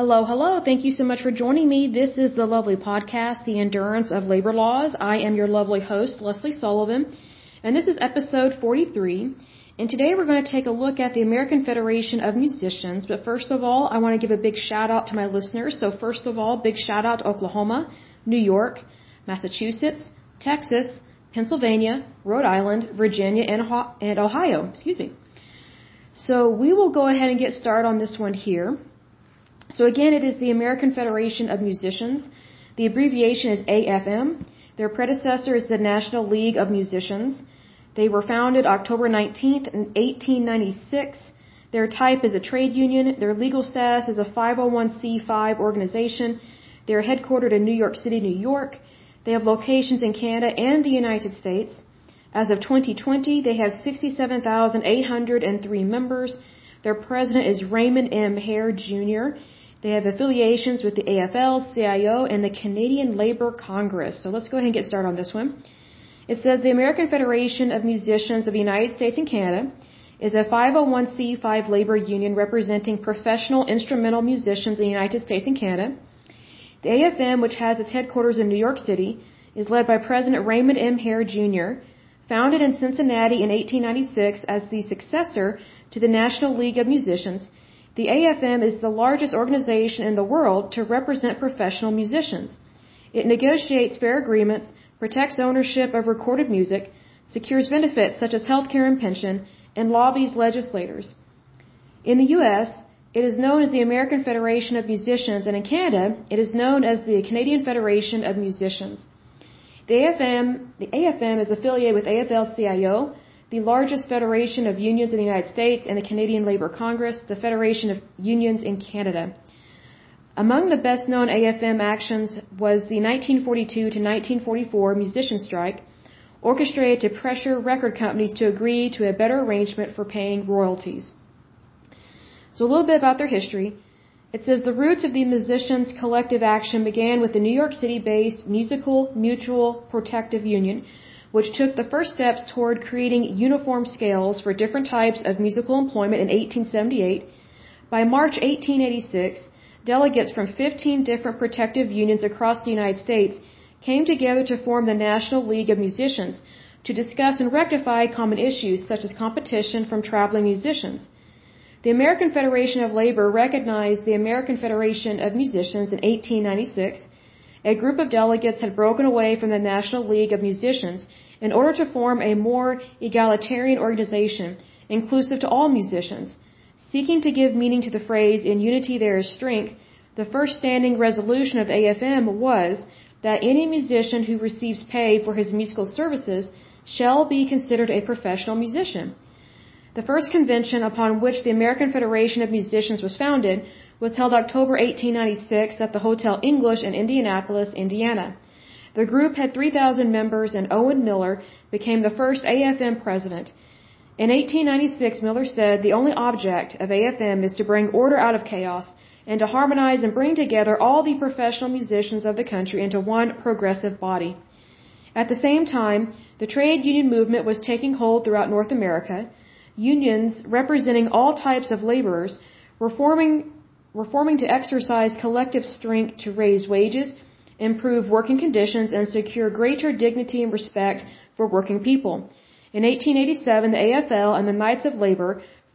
Hello, hello. Thank you so much for joining me. This is the lovely podcast, The Endurance of Labor Laws. I am your lovely host, Leslie Sullivan, and this is episode 43. And today we're going to take a look at the American Federation of Musicians. But first of all, I want to give a big shout out to my listeners. So first of all, big shout out to Oklahoma, New York, Massachusetts, Texas, Pennsylvania, Rhode Island, Virginia, and Ohio. So we will go ahead and get started on this one here. So again, it is the American Federation of Musicians. The abbreviation is AFM. Their predecessor is the National League of Musicians. They were founded October 19th, 1896. Their type is a trade union. Their legal status is a 501c5 organization. They are headquartered in New York City, New York. They have locations in Canada and the United States. As of 2020, they have 67,803 members. Their president is Raymond M. Hair Jr. They have affiliations with the AFL-CIO and the Canadian Labour Congress. So let's go ahead and get started on this one. It says the American Federation of Musicians of the United States and Canada is a 501c5 labor union representing professional instrumental musicians in the United States and Canada. The AFM, which has its headquarters in New York City, is led by President Raymond M. Hair Jr., founded in Cincinnati in 1896 as the successor to the National League of Musicians. The AFM is the largest organization in the world to represent professional musicians. It negotiates fair agreements, protects ownership of recorded music, secures benefits such as health care and pension, and lobbies legislators. In the U.S., it is known as the American Federation of Musicians, and in Canada, it is known as the Canadian Federation of Musicians. The AFM is affiliated with AFL-CIO, the largest federation of unions in the United States, and the Canadian Labour Congress, the Federation of Unions in Canada. Among the best-known AFM actions was the 1942 to 1944 musician strike, orchestrated to pressure record companies to agree to a better arrangement for paying royalties. So a little bit about their history. It says the roots of the musicians' collective action began with the New York City-based Musical Mutual Protective Union, which took the first steps toward creating uniform scales for different types of musical employment in 1878. By March 1886, delegates from 15 different protective unions across the United States came together to form the National League of Musicians to discuss and rectify common issues such as competition from traveling musicians. The American Federation of Labor recognized the American Federation of Musicians in 1896. A group of delegates had broken away from the National League of Musicians in order to form a more egalitarian organization, inclusive to all musicians. Seeking to give meaning to the phrase, "In unity there is strength," the first standing resolution of the AFM was that any musician who receives pay for his musical services shall be considered a professional musician. The first convention upon which the American Federation of Musicians was founded was held October 1896 at the Hotel English in Indianapolis, Indiana. The group had 3,000 members, and Owen Miller became the first AFM president. In 1896, Miller said, "The only object of AFM is to bring order out of chaos and to harmonize and bring together all the professional musicians of the country into one progressive body." At the same time, the trade union movement was taking hold throughout North America. Unions representing all types of laborers were forming to exercise collective strength to raise wages, improve working conditions, and secure greater dignity and respect for working people. In 1887, the AFL and the Knights of Labor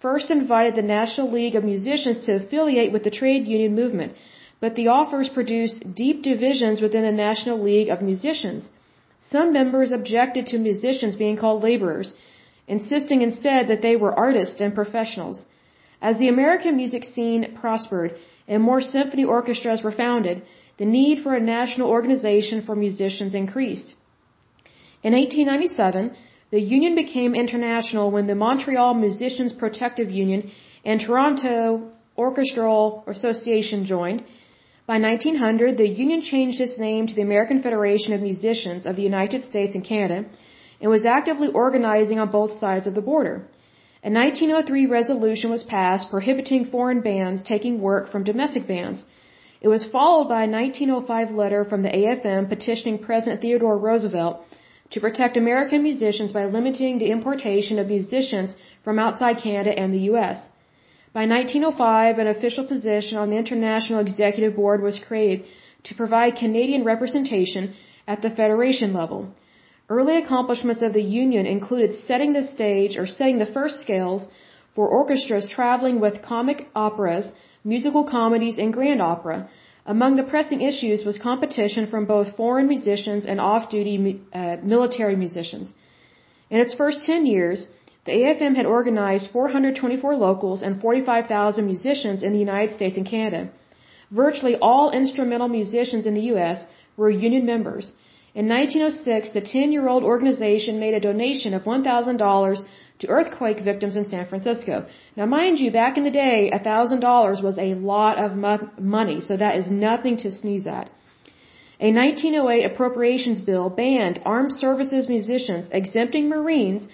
first invited the National League of Musicians to affiliate with the trade union movement, but the offers produced deep divisions within the National League of Musicians. Some members objected to musicians being called laborers, insisting instead that they were artists and professionals. As the American music scene prospered and more symphony orchestras were founded, the need for a national organization for musicians increased. In 1897, the union became international when the Montreal Musicians Protective Union and Toronto Orchestral Association joined. By 1900, the union changed its name to the American Federation of Musicians of the United States and Canada and was actively organizing on both sides of the border. A 1903 resolution was passed prohibiting foreign bands taking work from domestic bands. It was followed by a 1905 letter from the AFM petitioning President Theodore Roosevelt to protect American musicians by limiting the importation of musicians from outside Canada and the U.S. By 1905, an official position on the International Executive Board was created to provide Canadian representation at the federation level. Early accomplishments of the union included setting the stage or setting the first scales for orchestras traveling with comic operas, musical comedies, and grand opera. Among the pressing issues was competition from both foreign musicians and off-duty military musicians. In its first 10 years, the AFM had organized 424 locals and 45,000 musicians in the United States and Canada. Virtually all instrumental musicians in the U.S. were union members. In 1906, the 10-year-old organization made a donation of $1,000 to earthquake victims in San Francisco. Now, mind you, back in the day, $1,000 was a lot of money, so that is nothing to sneeze at. A 1908 appropriations bill banned armed services musicians, exempting Marines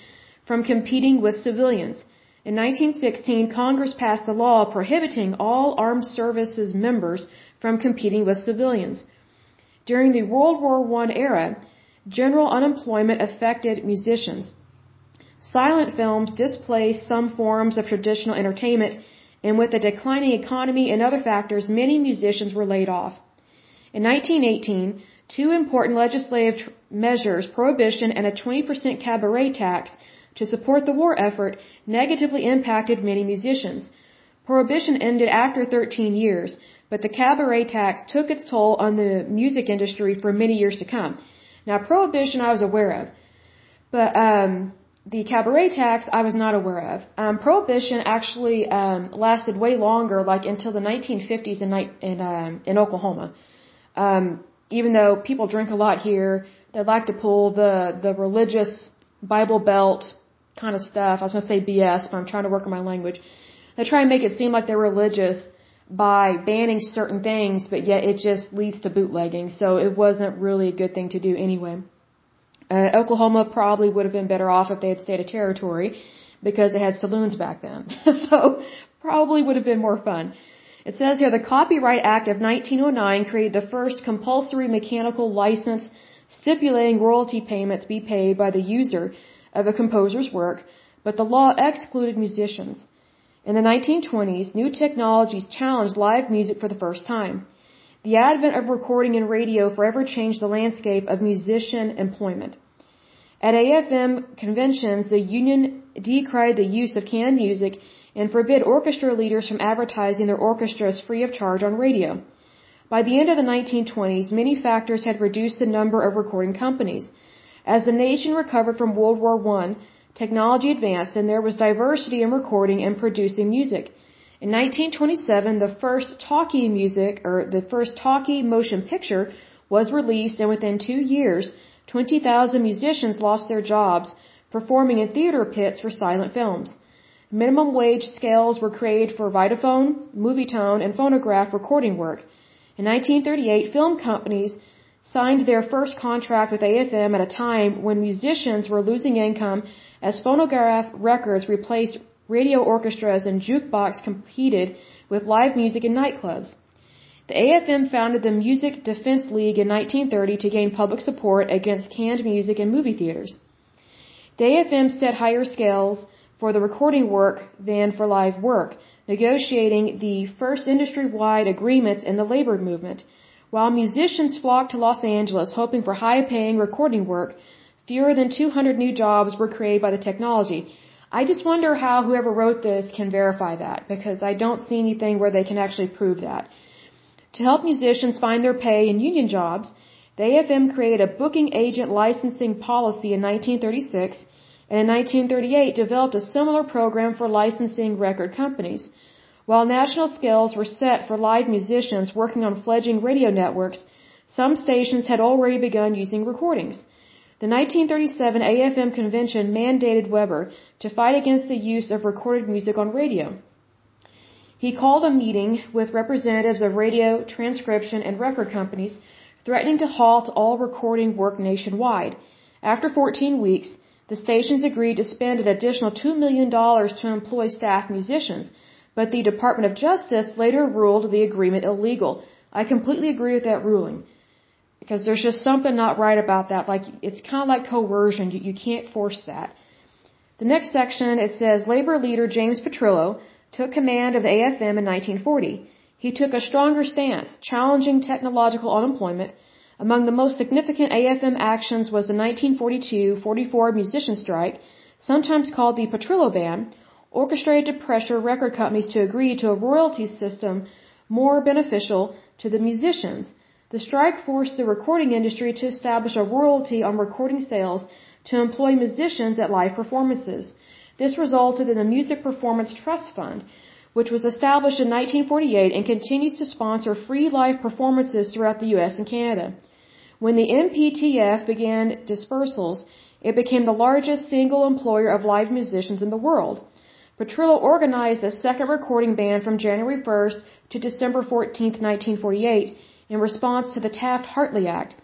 from competing with civilians. In 1916, Congress passed a law prohibiting all armed services members from competing with civilians. During the World War I era, general unemployment affected musicians. Silent films displaced some forms of traditional entertainment, and with the declining economy and other factors, many musicians were laid off. In 1918, two important legislative measures, prohibition and a 20% cabaret tax to support the war effort, negatively impacted many musicians. Prohibition ended after 13 years, but the cabaret tax took its toll on the music industry for many years to come. Now, prohibition I was aware of, but the cabaret tax, I was not aware of. Prohibition actually lasted way longer, like until the 1950s in Oklahoma. Even though people drink a lot here, they like to pull the religious Bible Belt kind of stuff. I was going to say BS, but I'm trying to work on my language. They try and make it seem like they're religious by banning certain things, but yet it just leads to bootlegging. So it wasn't really a good thing to do anyway. Oklahoma probably would have been better off if they had stayed a territory because they had saloons back then. So probably would have been more fun. It says here, the Copyright Act of 1909 created the first compulsory mechanical license stipulating royalty payments be paid by the user of a composer's work, but the law excluded musicians. In the 1920s, new technologies challenged live music for the first time. The advent of recording and radio forever changed the landscape of musician employment. At AFM conventions, the union decried the use of canned music and forbid orchestra leaders from advertising their orchestras free of charge on radio. By the end of the 1920s, many factors had reduced the number of recording companies. As the nation recovered from World War I, technology advanced and there was diversity in recording and producing music. In 1927, the first talkie motion picture was released, and within 2 years, 20,000 musicians lost their jobs performing in theater pits for silent films. Minimum wage scales were created for Vitaphone, Movietone, and phonograph recording work. In 1938, film companies signed their first contract with AFM at a time when musicians were losing income as phonograph records replaced radio orchestras and jukebox competed with live music in nightclubs. The AFM founded the Music Defense League in 1930 to gain public support against canned music in movie theaters. The AFM set higher scales for the recording work than for live work, negotiating the first industry-wide agreements in the labor movement. While musicians flocked to Los Angeles hoping for high-paying recording work, fewer than 200 new jobs were created by the technology. I just wonder how whoever wrote this can verify that, because I don't see anything where they can actually prove that. To help musicians find their pay in union jobs, the AFM created a booking agent licensing policy in 1936, and in 1938 developed a similar program for licensing record companies. While national scales were set for live musicians working on fledgling radio networks, some stations had already begun using recordings. The 1937 AFM convention mandated Weber to fight against the use of recorded music on radio. He called a meeting with representatives of radio, transcription, and record companies, threatening to halt all recording work nationwide. After 14 weeks, the stations agreed to spend an additional $2 million to employ staff musicians, but the Department of Justice later ruled the agreement illegal. I completely agree with that ruling, because there's just something not right about that. Like, it's kind of like coercion. You can't force that. The next section, it says, Labor leader James Petrillo took command of the AFM in 1940. He took a stronger stance, challenging technological unemployment. Among the most significant AFM actions was the 1942-44 musician strike, sometimes called the Petrillo Ban, orchestrated to pressure record companies to agree to a royalty system more beneficial to the musicians. The strike forced the recording industry to establish a royalty on recording sales to employ musicians at live performances. This resulted in the Music Performance Trust Fund, which was established in 1948 and continues to sponsor free live performances throughout the U.S. and Canada. When the MPTF began dispersals, it became the largest single employer of live musicians in the world. Petrillo organized a second recording ban from January 1st to December 14th, 1948, in response to the Taft-Hartley Act.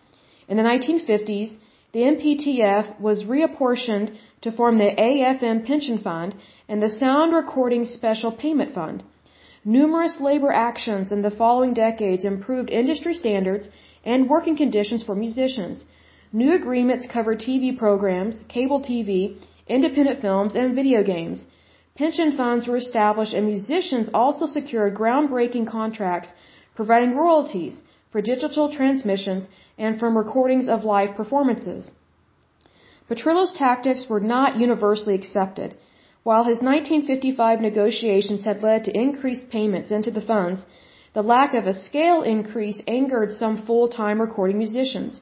In the 1950s, the MPTF was reapportioned to form the AFM Pension Fund and the Sound Recording Special Payment Fund. Numerous labor actions in the following decades improved industry standards and working conditions for musicians. New agreements covered TV programs, cable TV, independent films, and video games. Pension funds were established, and musicians also secured groundbreaking contracts providing royalties for digital transmissions and from recordings of live performances. Petrillo's tactics were not universally accepted. While his 1955 negotiations had led to increased payments into the funds, the lack of a scale increase angered some full-time recording musicians.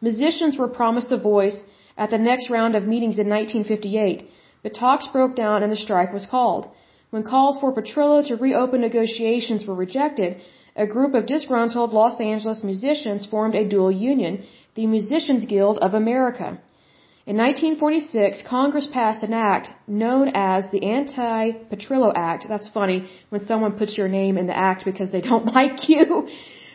Musicians were promised a voice at the next round of meetings in 1958, but talks broke down and a strike was called. When calls for Petrillo to reopen negotiations were rejected, a group of disgruntled Los Angeles musicians formed a dual union, the Musicians Guild of America. In 1946, Congress passed an act known as the Anti-Petrillo Act. That's funny when someone puts your name in the act because they don't like you.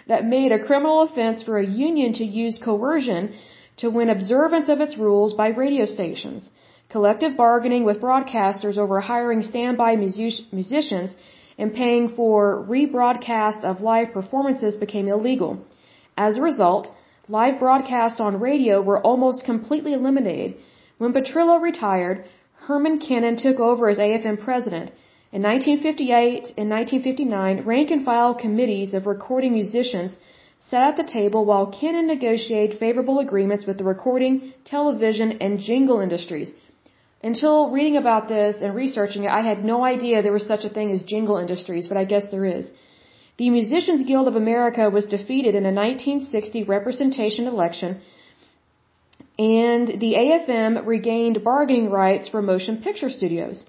That made a criminal offense for a union to use coercion to win observance of its rules by radio stations. Collective bargaining with broadcasters over hiring standby musicians and paying for rebroadcast of live performances became illegal. As a result, live broadcasts on radio were almost completely eliminated. When Petrillo retired, Herman Kenin took over as AFM president. In 1958 and 1959, rank-and-file committees of recording musicians sat at the table while Kenin negotiated favorable agreements with the recording, television, and jingle industries. Until reading about this and researching it, I had no idea there was such a thing as jingle industries, but I guess there is. The Musicians Guild of America was defeated in a 1960 representation election, and the AFM regained bargaining rights for motion picture studios.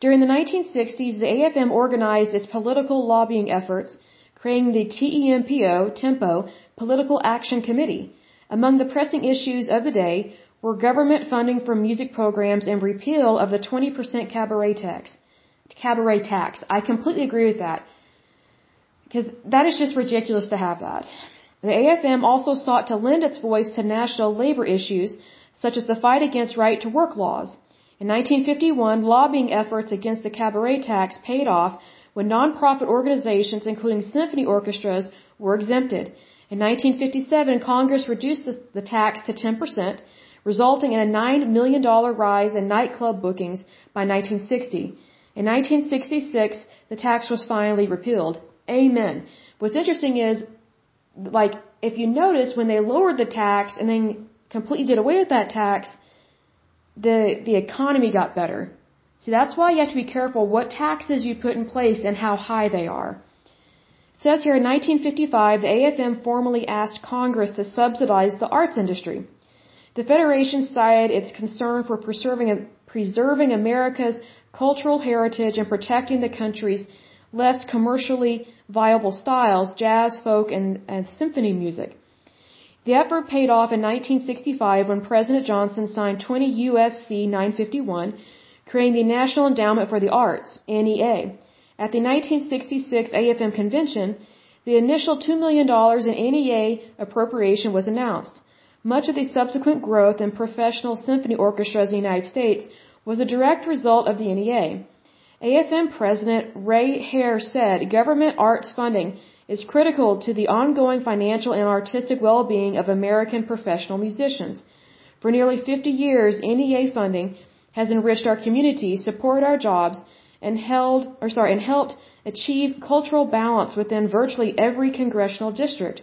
During the 1960s, the AFM organized its political lobbying efforts, creating the TEMPO, Political Action Committee. Among the pressing issues of the day were government funding for music programs and repeal of the 20% cabaret tax. I completely agree with that, because that is just ridiculous to have that. The AFM also sought to lend its voice to national labor issues, such as the fight against right-to-work laws. In 1951, lobbying efforts against the cabaret tax paid off when nonprofit organizations, including symphony orchestras, were exempted. In 1957, Congress reduced the tax to 10%, resulting in a $9 million rise in nightclub bookings by 1960. In 1966, the tax was finally repealed. Amen. What's interesting is, like, if you notice, when they lowered the tax and then completely did away with that tax, the economy got better. See, that's why you have to be careful what taxes you put in place and how high they are. It says here, in 1955, the AFM formally asked Congress to subsidize the arts industry. The Federation cited its concern for preserving America's cultural heritage and protecting the country's less commercially viable styles, jazz, folk, and symphony music. The effort paid off in 1965 when President Johnson signed 20 U.S.C. 951, creating the National Endowment for the Arts, NEA. At the 1966 AFM Convention, the initial $2 million in NEA appropriation was announced. Much of the subsequent growth in professional symphony orchestras in the United States was a direct result of the NEA. AFM President Ray Hare said government arts funding is critical to the ongoing financial and artistic well-being of American professional musicians. For nearly 50 years, NEA funding has enriched our community, supported our jobs, and helped achieve cultural balance within virtually every congressional district.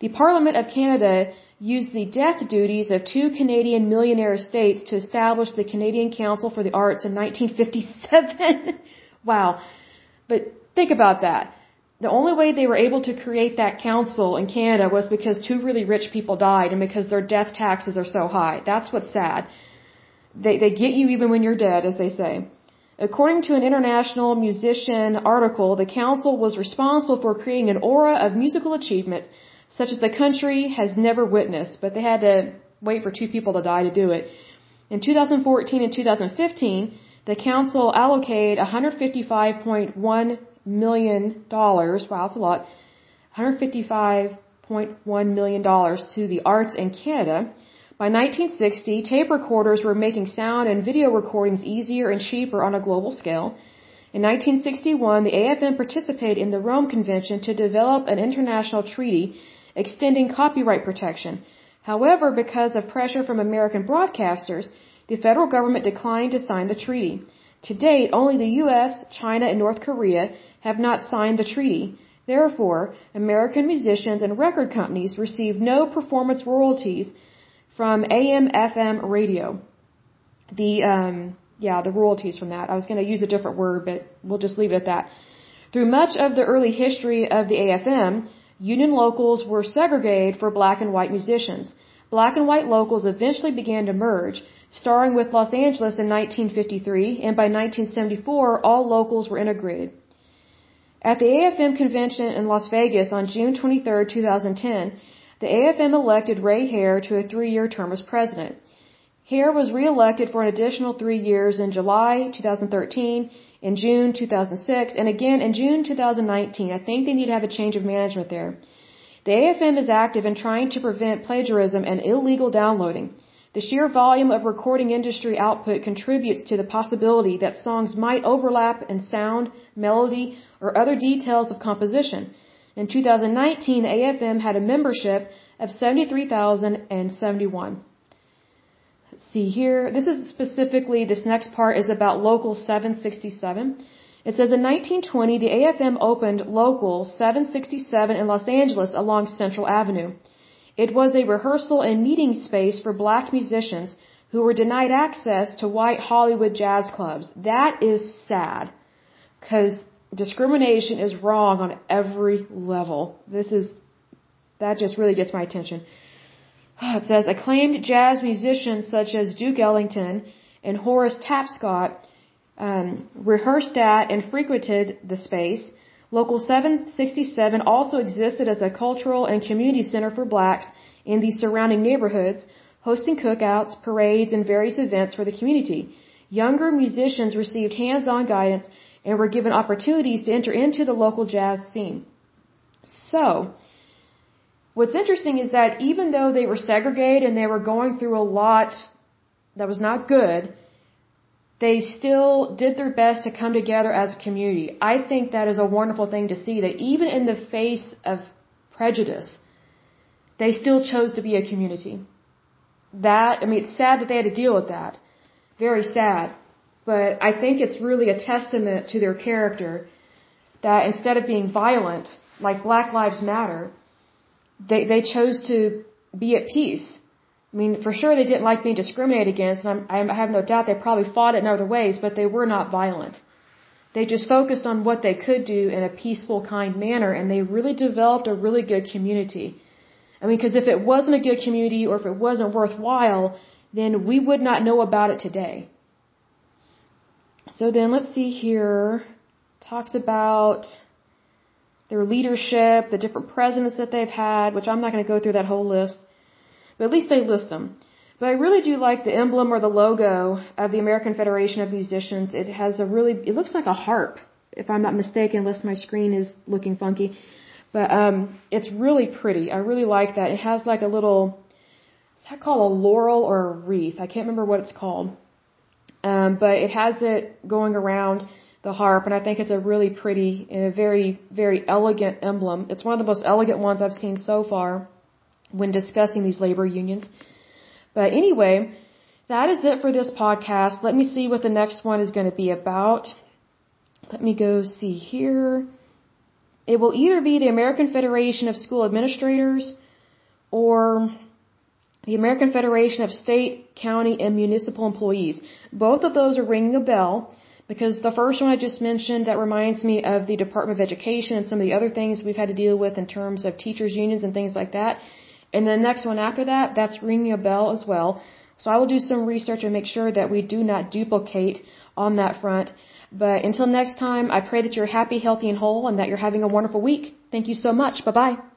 The Parliament of Canada used the death duties of two Canadian millionaire states to establish the Canadian Council for the Arts in 1957. Wow. But think about that. The only way they were able to create that council in Canada was because two really rich people died and because their death taxes are so high. That's what's sad. They get you even when you're dead, as they say. According to an international musician article, the council was responsible for creating an aura of musical achievement such as the country has never witnessed, but they had to wait for two people to die to do it. In 2014 and 2015, the council allocated $155.1 million, wow, that's a lot, $155.1 million to the arts in Canada. By 1960, tape recorders were making sound and video recordings easier and cheaper on a global scale. In 1961, the AFM participated in the Rome Convention to develop an international treaty extending copyright protection. However, because of pressure from American broadcasters, the federal government declined to sign the treaty. To date, only the U.S., China, and North Korea have not signed the treaty. Therefore, American musicians and record companies receive no performance royalties from AM/FM radio. The royalties from that. I was going to use a different word, but we'll just leave it at that. Through much of the early history of the AFM, union locals were segregated for black and white musicians. Black and white locals eventually began to merge, starting with Los Angeles in 1953, and by 1974, all locals were integrated. At the AFM convention in Las Vegas on June 23, 2010, the AFM elected Ray Hair to a 3-year term as president. Hair was re-elected for an additional 3 years in July 2013, in June 2006, and again in June 2019. I think they need to have a change of management there. The AFM is active in trying to prevent plagiarism and illegal downloading. The sheer volume of recording industry output contributes to the possibility that songs might overlap in sound, melody, or other details of composition. In 2019, AFM had a membership of 73,071. Let's see here. This is specifically, this next part is about Local 767. It says in 1920, the AFM opened Local 767 in Los Angeles along Central Avenue. It was a rehearsal and meeting space for black musicians who were denied access to white Hollywood jazz clubs. That is sad, because discrimination is wrong on every level. That just really gets my attention. It says, acclaimed jazz musicians such as Duke Ellington and Horace Tapscott rehearsed at and frequented the space. Local 767 also existed as a cultural and community center for blacks in the surrounding neighborhoods, hosting cookouts, parades, and various events for the community. Younger musicians received hands-on guidance and were given opportunities to enter into the local jazz scene. So, what's interesting is that even though they were segregated and they were going through a lot that was not good, they still did their best to come together as a community. I think that is a wonderful thing to see, that even in the face of prejudice, they still chose to be a community. It's sad that they had to deal with that. Very sad. But I think it's really a testament to their character that instead of being violent, like Black Lives Matter, they chose to be at peace. I mean, for sure they didn't like being discriminated against, and I have no doubt they probably fought it in other ways, but they were not violent. They just focused on what they could do in a peaceful, kind manner, and they really developed a really good community. I mean, because if it wasn't a good community or if it wasn't worthwhile, then we would not know about it today. So then let's see here, talks about their leadership, the different presidents that they've had, which I'm not going to go through that whole list, but at least they list them. But I really do like the emblem or the logo of the American Federation of Musicians. It has it looks like a harp, if I'm not mistaken, unless my screen is looking funky. But it's really pretty. I really like that. It has like a little, is that called a laurel or a wreath? I can't remember what it's called. But it has it going around the harp, and I think it's a really pretty and a very, very elegant emblem. It's one of the most elegant ones I've seen so far when discussing these labor unions. But anyway, That is it for this podcast. Let me see what the next one is going to be about. Let me go see here. It will either be the American Federation of School Administrators or the American Federation of State, County, and Municipal Employees. Both of those are ringing a bell because the first one I just mentioned, that reminds me of the Department of Education and some of the other things we've had to deal with in terms of teachers' unions and things like that. And the next one after that, that's ringing a bell as well. So I will do some research and make sure that we do not duplicate on that front. But until next time, I pray that you're happy, healthy, and whole, and that you're having a wonderful week. Thank you so much. Bye-bye.